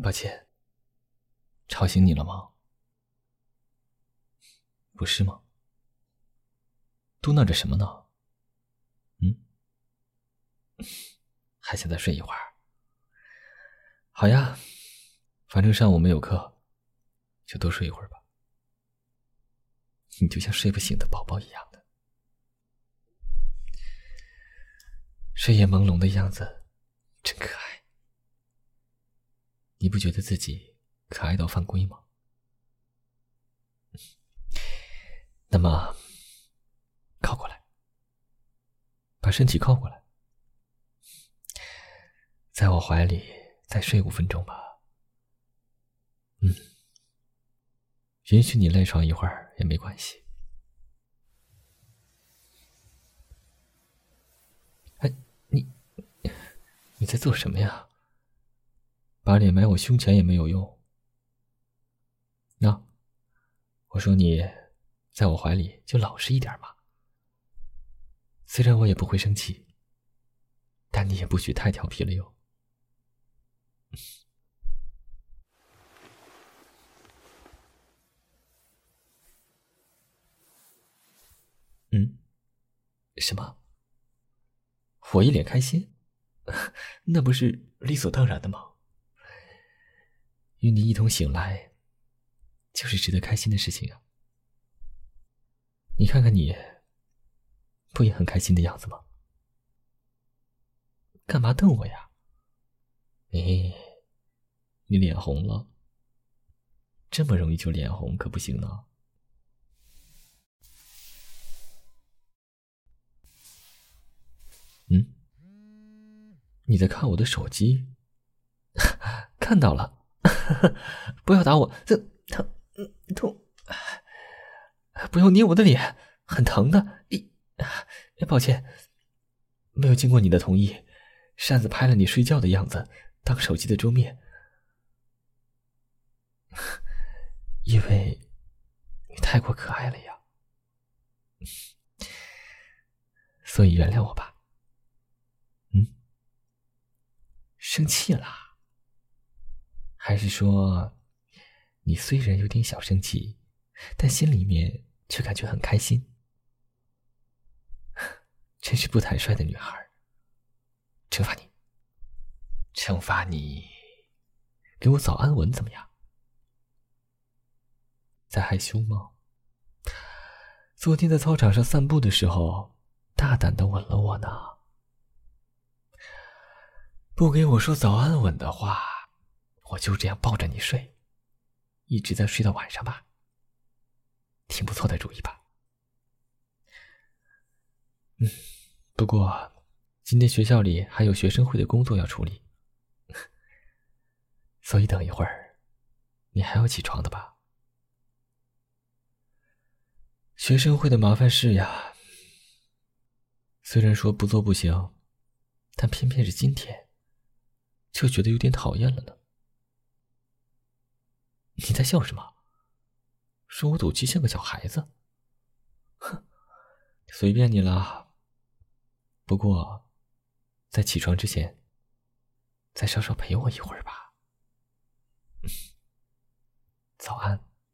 抱歉，吵醒你了吗？不是吗？嘟囔着什么呢？还想再睡一会儿？好呀，反正上午没有课，就多睡一会儿吧。你就像睡不醒的宝宝一样的，睡眼朦胧的样子真可爱。你不觉得自己可爱到犯规吗？那么靠过来，把身体靠过来，在我怀里再睡5分钟吧。允许你赖床一会儿也没关系。哎，你在做什么呀？把脸埋我胸前也没有用。那，我说你在我怀里就老实一点嘛。虽然我也不会生气，但你也不许太调皮了哟。什么？我一脸开心？那不是理所当然的吗？与你一同醒来，就是值得开心的事情啊。你看看你，不也很开心的样子吗？干嘛瞪我呀？你脸红了？这么容易就脸红可不行呢。你在看我的手机？看到了。不要打我，疼，不要捏我的脸，很疼的。抱歉，没有经过你的同意，擅自拍了你睡觉的样子当手机的桌面。因为你太过可爱了呀，所以原谅我吧。生气了？还是说你虽然有点小生气，但心里面却感觉很开心？真是不坦率的女孩，惩罚你，惩罚你，给我早安吻怎么样？在害羞吗？昨天在操场上散步的时候，大胆地吻了我呢。不给我说早安吻的话，我就这样抱着你睡，一直在睡到晚上吧。挺不错的主意吧？不过今天学校里还有学生会的工作要处理，所以等一会儿你还要起床的吧？学生会的麻烦事呀，虽然说不做不行，但偏偏是今天就觉得有点讨厌了呢。你在笑什么？说我赌气像个小孩子？哼，随便你了。不过，在起床之前，再稍稍陪我一会儿吧。早安。